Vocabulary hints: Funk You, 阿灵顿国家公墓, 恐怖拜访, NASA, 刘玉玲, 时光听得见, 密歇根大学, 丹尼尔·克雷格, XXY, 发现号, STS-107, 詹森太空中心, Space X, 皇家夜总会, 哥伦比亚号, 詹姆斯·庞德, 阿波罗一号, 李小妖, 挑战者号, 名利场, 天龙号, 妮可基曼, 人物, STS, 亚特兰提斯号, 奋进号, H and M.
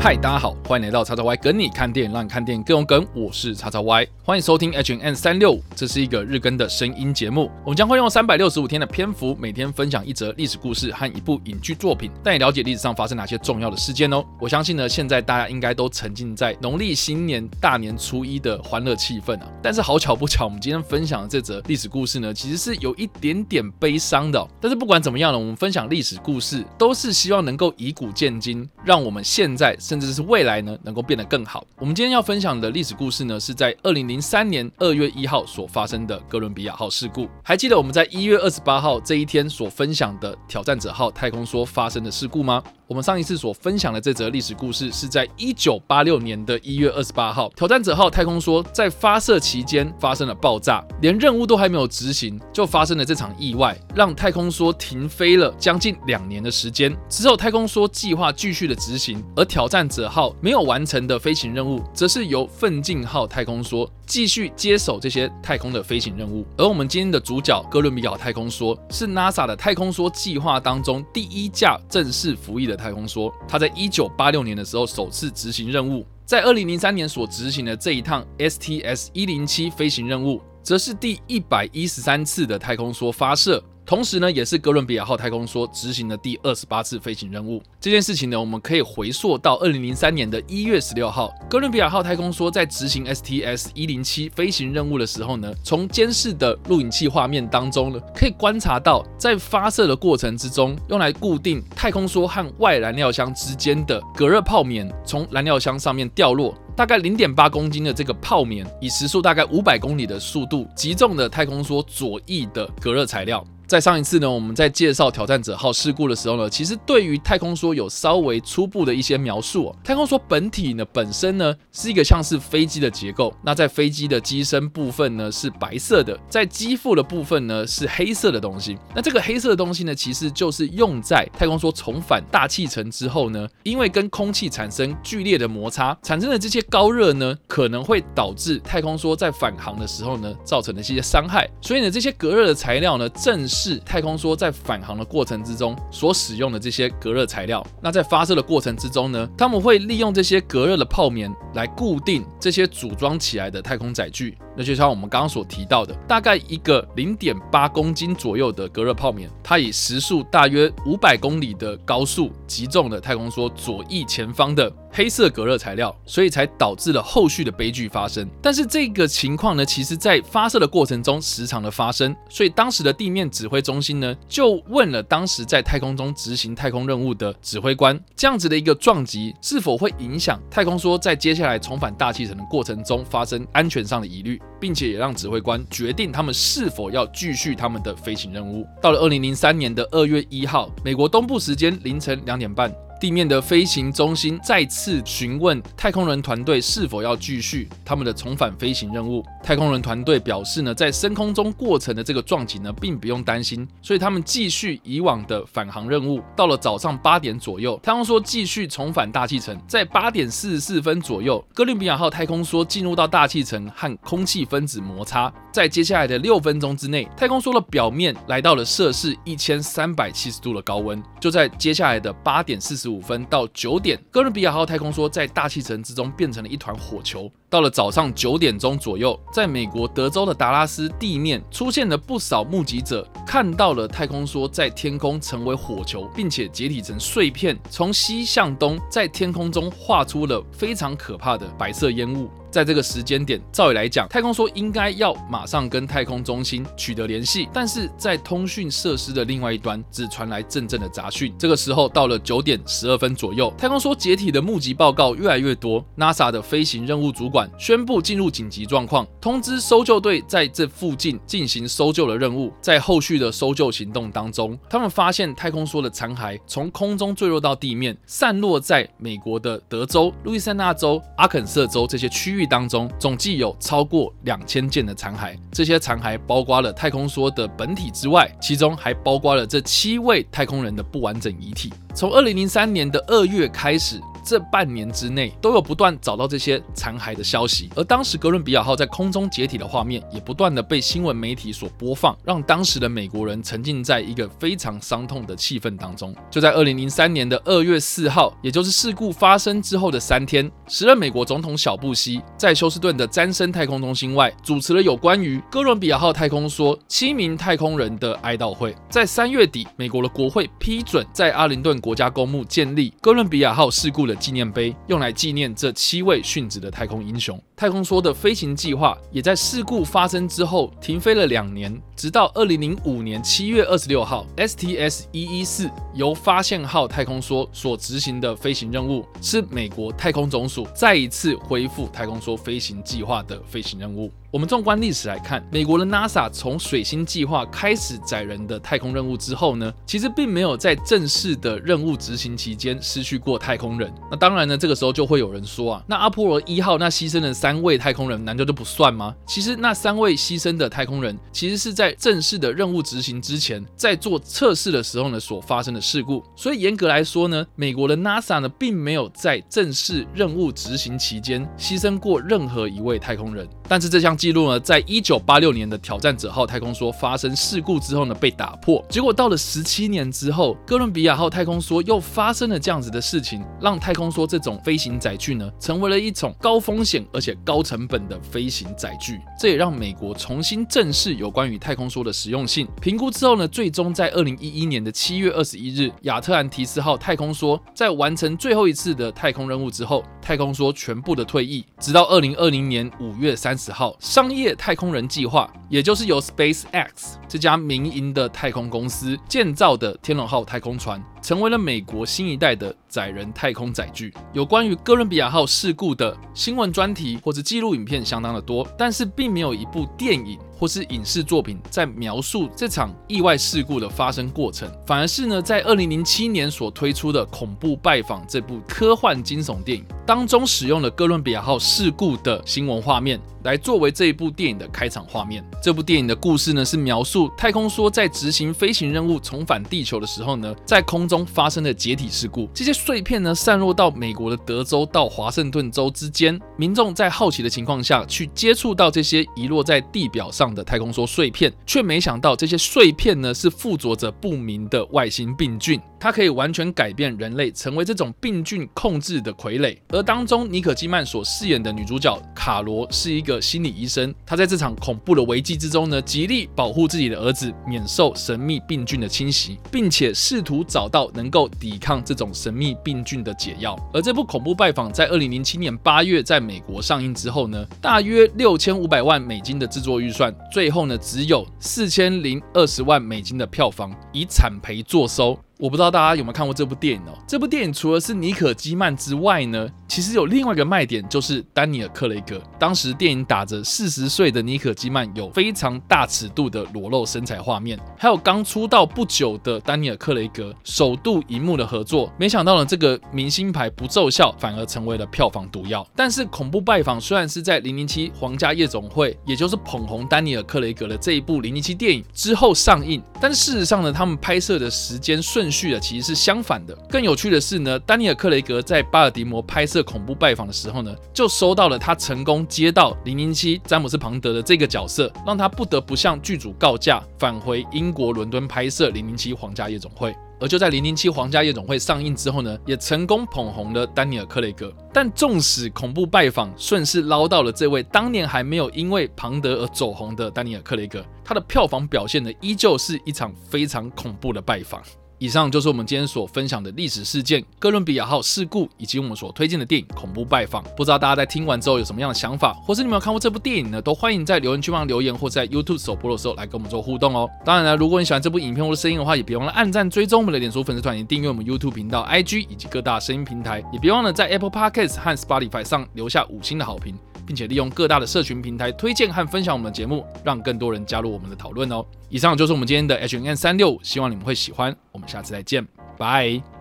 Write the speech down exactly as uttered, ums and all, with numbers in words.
嗨，大家好，欢迎来到 X X Y 梗你看电影，让你看电影更有梗。我是 X X Y， 欢迎收听 H and M 三六五， 这是一个日更的声音节目。我们将会用三百六十五天的篇幅，每天分享一则历史故事和一部影剧作品，带你了解历史上发生哪些重要的事件哦。我相信呢，现在大家应该都沉浸在农历新年大年初一的欢乐气氛啊。但是好巧不巧，我们今天分享的这则历史故事呢，其实是有一点点悲伤的哦。但是不管怎么样呢，我们分享历史故事都是希望能够以古鉴今，让我们现在甚至是未来呢，能够变得更好。我们今天要分享的历史故事呢，是在二零零三年二月一号所发生的哥伦比亚号事故。还记得我们在一月二十八号这一天所分享的挑战者号太空梭发生的事故吗？我们上一次所分享的这则历史故事是在一九八六年的一月二十八号，挑战者号太空梭在发射期间发生了爆炸，连任务都还没有执行，就发生了这场意外，让太空梭停飞了将近两年的时间。之后太空梭计划继续的执行，而挑战者号没有完成的飞行任务，则是由奋进号太空梭继续接手这些太空的飞行任务。而我们今天的主角哥伦比亚太空梭，是 NASA 的太空梭计划当中第一架正式服役的太空梭，他在一九八六年的时候首次执行任务，在二零零三年所执行的这一趟 S T S 一零七 飞行任务，则是第一百一十三次的太空梭发射，同时呢，也是哥伦比亚号太空梭执行的第二十八次飞行任务。这件事情呢，我们可以回溯到二零零三年的一月十六号，哥伦比亚号太空梭在执行 S T S 一零七 飞行任务的时候呢，从监视的录影器画面当中呢，可以观察到在发射的过程之中，用来固定太空梭和外燃料箱之间的隔热泡棉从燃料箱上面掉落，大概 零点八公斤的这个泡棉以时速大概五百公里的速度击中了太空梭左翼的隔热材料。在上一次呢，我们在介绍挑战者号事故的时候呢，其实对于太空梭有稍微初步的一些描述哦。太空梭本体呢本身呢是一个像是飞机的结构，那在飞机的机身部分呢是白色的，在机腹的部分呢是黑色的东西。那这个黑色的东西呢，其实就是用在太空梭重返大气层之后呢，因为跟空气产生剧烈的摩擦，产生的这些高热呢，可能会导致太空梭在返航的时候呢造成的一些伤害。所以呢，这些隔热的材料呢，正是是太空梭在返航的过程之中所使用的这些隔热材料。那在发射的过程之中呢，他们会利用这些隔热的泡棉来固定这些组装起来的太空载具。那就像我们刚刚所提到的，大概一个 零点八公斤左右的隔热泡棉，它以时速大约五百公里的高速击中了太空梭左翼前方的黑色隔热材料，所以才导致了后续的悲剧发生。但是这个情况呢，其实在发射的过程中时常的发生，所以当时的地面指挥中心呢，就问了当时在太空中执行太空任务的指挥官，这样子的一个撞击是否会影响太空梭在接下来重返大气层的过程中发生安全上的疑虑，并且也让指挥官决定他们是否要继续他们的飞行任务。到了二零零三年的二月一号，美国东部时间凌晨两点半，地面的飞行中心再次询问太空人团队是否要继续他们的重返飞行任务。太空人团队表示呢，在升空中过程的这个撞击呢，并不用担心，所以他们继续以往的返航任务。到了早上八点左右，太空梭继续重返大气层。在八点四十四分左右，哥伦比亚号太空梭进入到大气层和空气分子摩擦。在接下来的六分钟之内，太空梭的表面来到了摄氏一千三百七十度的高温。就在接下来的八点四十五分到九点，哥伦比亚号太空梭在大气层之中变成了一团火球。到了早上九点钟左右，在美国德州的达拉斯地面出现了不少目击者，看到了太空梭在天空成为火球，并且解体成碎片，从西向东在天空中画出了非常可怕的白色烟雾。在这个时间点，照理来讲，太空梭应该要马上跟太空中心取得联系，但是在通讯设施的另外一端只传来阵阵的杂讯。这个时候到了九点十二分左右，太空梭解体的目击报告越来越多。NASA 的飞行任务主管宣布进入紧急状况，通知搜救队在这附近进行搜救的任务。在后续的搜救行动当中，他们发现太空梭的残骸从空中坠落到地面，散落在美国的德州、路易斯安那州、阿肯色州这些区域当中，总计有超过两千件的残骸。这些残骸包括了太空梭的本体之外，其中还包括了这七位太空人的不完整遗体。从二零零三年的二月开始，这半年之内都有不断找到这些残骸的消息，而当时哥伦比亚号在空中解体的画面也不断的被新闻媒体所播放，让当时的美国人沉浸在一个非常伤痛的气氛当中。就在二零零三年的二月四号，也就是事故发生之后的三天，时任美国总统小布希在休斯顿的詹森太空中心外主持了有关于哥伦比亚号太空梭七名太空人的哀悼会。在三月底，美国的国会批准在阿灵顿国家公墓建立哥伦比亚号事故的纪念碑，用来纪念这七位殉职的太空英雄。太空梭的飞行计划也在事故发生之后停飞了两年，直到二零零五年七月二十六号 S T S 一一四 由发现号太空梭所执行的飞行任务，是美国太空总署再一次恢复太空梭飞行计划的飞行任务。我们纵观历史来看，美国的 NASA 从水星计划开始载人的太空任务之后呢，其实并没有在正式的任务执行期间失去过太空人。那当然呢，这个时候就会有人说啊，那阿波罗一号那牺牲了三位太空人，难道就不算吗？其实那三位牺牲的太空人其实是在正式的任务执行之前，在做测试的时候呢所发生的事故。所以严格来说呢，美国的 NASA 呢并没有在正式任务执行期间牺牲过任何一位太空人。但是这项记录呢，在一九八六年的挑战者号太空梭发生事故之后呢，被打破。结果到了十七年之后，哥伦比亚号太空梭又发生了这样子的事情，让太空梭这种飞行载具呢，成为了一种高风险而且高成本的飞行载具。这也让美国重新正视有关于太空梭的实用性。评估之后呢，最终在二零一一年的七月二十一日，亚特兰提斯号太空梭在完成最后一次的太空任务之后，太空梭全部的退役，直到二零二零年五月三十号，商业太空人计划，也就是由 Space X 这家民营的太空公司建造的天龙号太空船，成为了美国新一代的载人太空载具。有关于哥伦比亚号事故的新闻专题或是纪录影片相当的多，但是并没有一部电影或是影视作品在描述这场意外事故的发生过程，反而是呢在二零零七年所推出的《恐怖拜访》这部科幻惊悚电影当中，使用了哥伦比亚号事故的新闻画面来作为这一部电影的开场画面。这部电影的故事呢，是描述太空梭在执行飞行任务重返地球的时候呢，在空中发生的解体事故。这些碎片呢，散落到美国的德州到华盛顿州之间，民众在好奇的情况下去接触到这些遗落在地表上的太空梭碎片，却没想到这些碎片呢是附着着不明的外星病菌，它可以完全改变人类，成为这种病菌控制的傀儡。而当中妮可基曼所饰演的女主角卡罗是一个心理医生，她在这场恐怖的危机之中呢，极力保护自己的儿子免受神秘病菌的侵袭，并且试图找到能够抵抗这种神秘病菌的解药。而这部《恐怖拜访》在二零零七年八月在美国上映之后呢，大约六千五百万美金的制作预算，最后呢只有四千零二十万美金的票房，以惨赔作收。我不知道大家有没有看过这部电影哦。这部电影除了是妮可基曼之外呢，其实有另外一个卖点，就是丹尼尔·克雷格。当时电影打着四十岁的妮可基曼有非常大尺度的裸露身材画面，还有刚出道不久的丹尼尔·克雷格首度荧幕的合作。没想到呢，这个明星牌不奏效，反而成为了票房毒药。但是《恐怖拜访》虽然是在零零七皇家夜总会，也就是捧红丹尼尔·克雷格的这一部零零七电影之后上映，但事实上呢，他们拍摄的时间顺序的其实是相反的。更有趣的是呢，丹尼尔·克雷格在巴尔的摩拍摄《恐怖拜访》的时候呢，就收到了他成功接到零零七詹姆斯·庞德的这个角色，让他不得不向剧组告假，返回英国伦敦拍摄零零七皇家夜总会。而就在零零七皇家夜总会上映之后呢，也成功捧红了丹尼尔·克雷格。但纵使《恐怖拜访》顺势捞到了这位当年还没有因为庞德而走红的丹尼尔·克雷格，他的票房表现呢，依旧是一场非常恐怖的拜访。以上就是我们今天所分享的历史事件——哥伦比亚号事故，以及我们所推荐的电影《恐怖拜访》。不知道大家在听完之后有什么样的想法，或是你们有看过这部电影呢？都欢迎在留言区帮留言，或在 YouTube 首播的时候来跟我们做互动哦。当然了，如果你喜欢这部影片或者声音的话，也别忘了按赞、追踪我们的脸书粉丝团，也订阅我们 YouTube 频道、I G 以及各大声音平台，也别忘了在 Apple Podcast 和 Spotify 上留下五星的好评，并且利用各大的社群平台推荐和分享我们的节目，让更多人加入我们的讨论哦。以上就是我们今天的 H and M 三六五，希望你们会喜欢。我们下次再见，拜。